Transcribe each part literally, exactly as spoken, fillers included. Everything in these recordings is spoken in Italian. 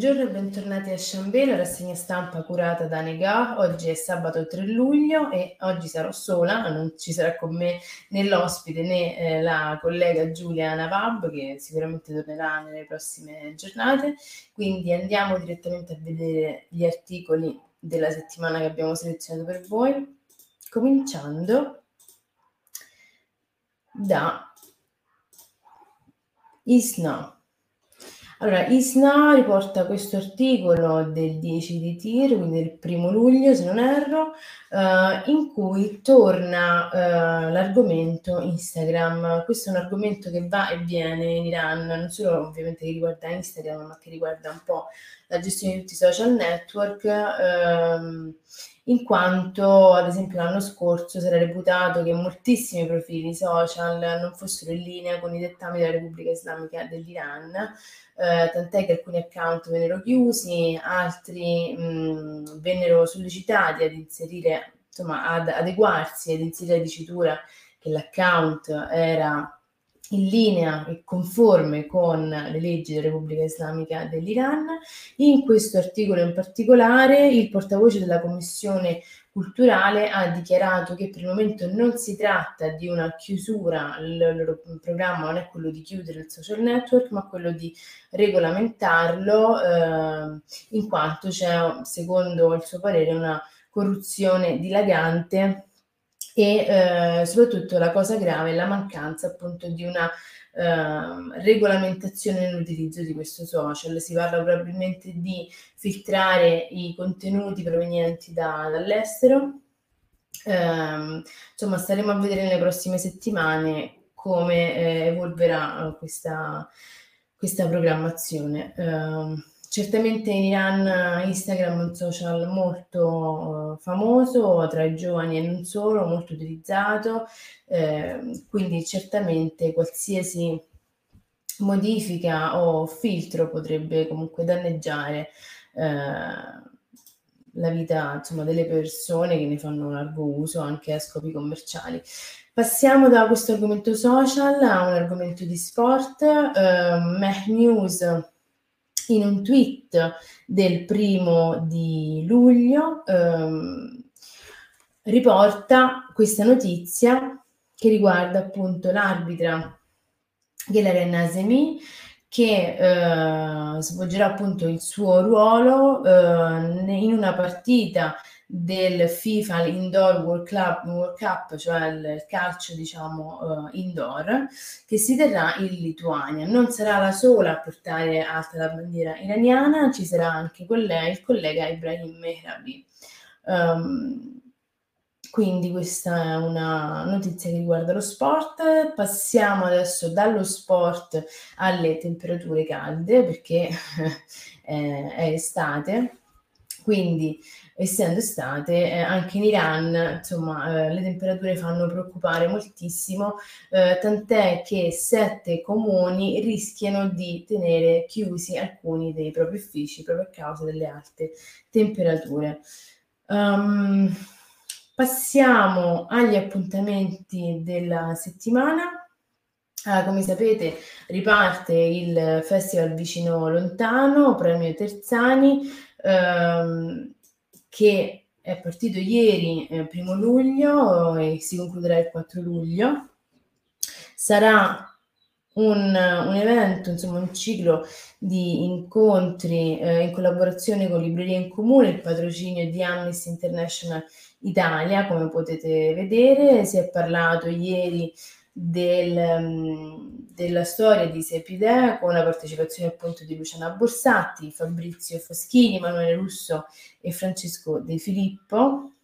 buongiorno e bentornati a Shambè, la rassegna stampa curata da Negà. Oggi è sabato tre luglio e oggi sarò sola, non ci sarà con me né l'ospite né eh, la collega Giulia Navab, che sicuramente tornerà nelle prossime giornate, quindi andiamo direttamente a vedere gli articoli della settimana che abbiamo selezionato per voi, cominciando da Isna. Allora, Isna riporta questo articolo del dieci di Tir, quindi il primo luglio se non erro, uh, in cui torna uh, l'argomento Instagram. Questo è un argomento che va e viene in Iran, non solo ovviamente che riguarda Instagram, ma che riguarda un po' la gestione di tutti i social network, uh, in quanto ad esempio l'anno scorso si era reputato che moltissimi profili social non fossero in linea con i dettami della Repubblica Islamica dell'Iran, eh, tant'è che alcuni account vennero chiusi, altri mh, vennero sollecitati ad inserire, insomma, ad adeguarsi, ad inserire la dicitura che l'account era in linea e conforme con le leggi della Repubblica Islamica dell'Iran. In questo articolo in particolare il portavoce della Commissione Culturale ha dichiarato che per il momento non si tratta di una chiusura, il loro programma non è quello di chiudere il social network, ma quello di regolamentarlo, eh, in quanto c'è, secondo il suo parere, una corruzione dilagante e eh, soprattutto la cosa grave è la mancanza appunto di una eh, regolamentazione nell'utilizzo di questo social. Si parla probabilmente di filtrare i contenuti provenienti da, dall'estero, eh, insomma staremo a vedere nelle prossime settimane come eh, evolverà questa, questa programmazione. Eh, Certamente in Iran Instagram è un social molto eh, famoso tra i giovani e non solo, molto utilizzato, eh, quindi certamente qualsiasi modifica o filtro potrebbe comunque danneggiare eh, la vita, insomma, delle persone che ne fanno largo uso anche a scopi commerciali. Passiamo da questo argomento social a un argomento di sport. eh, Meh News, in un tweet del primo di luglio, ehm, riporta questa notizia che riguarda appunto l'arbitra Yelena Zemi, che eh, svolgerà appunto il suo ruolo eh, in una partita del FIFA Indoor World Club, World Cup, cioè il calcio diciamo uh, indoor, che si terrà in Lituania. Non sarà la sola a portare alta la bandiera iraniana, ci sarà anche con lei il collega Ibrahim Merabi. Um, quindi questa è una notizia che riguarda lo sport. Passiamo adesso dallo sport alle temperature calde, perché eh, è estate. Quindi, essendo estate, eh, anche in Iran, insomma, eh, le temperature fanno preoccupare moltissimo, eh, tant'è che sette comuni rischiano di tenere chiusi alcuni dei propri uffici proprio a causa delle alte temperature. Um, passiamo agli appuntamenti della settimana. Ah, come sapete riparte il Festival Vicino Lontano, Premio Terzani, ehm, che è partito ieri, eh, primo luglio, e si concluderà il quattro luglio. Sarà un, un evento, insomma un ciclo di incontri eh, in collaborazione con Libreria in Comune, il patrocinio di Amnesty International Italia, come potete vedere. Si è parlato ieri Del, della storia di Sepide, con la partecipazione appunto di Luciana Borsatti, Fabrizio Foschini, Emanuele Russo e Francesco De Filippo.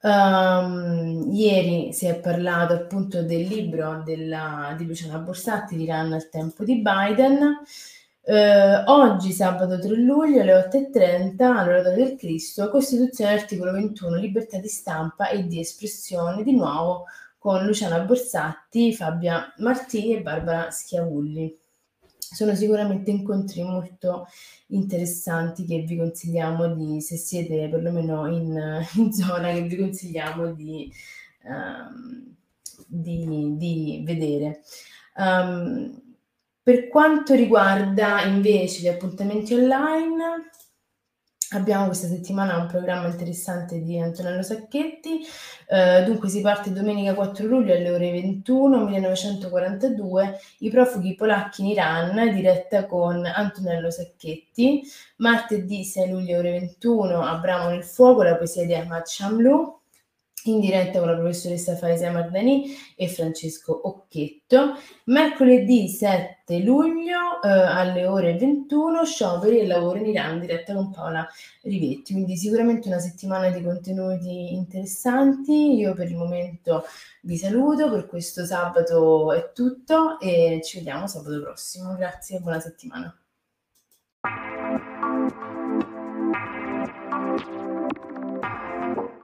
Um, ieri si è parlato appunto del libro della, di Luciana Borsatti, Diranno al tempo di Biden. Uh, oggi sabato tre luglio alle otto e trenta, all'ora del Cristo, Costituzione, articolo ventuno, libertà di stampa e di espressione, di nuovo con Luciana Borsatti, Fabia Martini e Barbara Schiavulli. Sono sicuramente incontri molto interessanti che vi consigliamo di, se siete perlomeno in, in zona, che vi consigliamo di, um, di, di vedere. Um, Per quanto riguarda invece gli appuntamenti online, abbiamo questa settimana un programma interessante di Antonello Sacchetti. Eh, dunque si parte domenica quattro luglio alle ore ventuno, millenovecentoquarantadue, I profughi polacchi in Iran, diretta con Antonello Sacchetti. Martedì sei luglio alle ore ventuno, Abramo nel fuoco, la poesia di Ahmad Shamlou, in diretta con la professoressa Faisa Mardani e Francesco Occhetto. Mercoledì sette luglio eh, alle ore ventuno, scioperi e lavoro in Iran, diretta con Paola Rivetti. Quindi sicuramente una settimana di contenuti interessanti. Io per il momento vi saluto, per questo sabato è tutto e ci vediamo sabato prossimo. Grazie e buona settimana.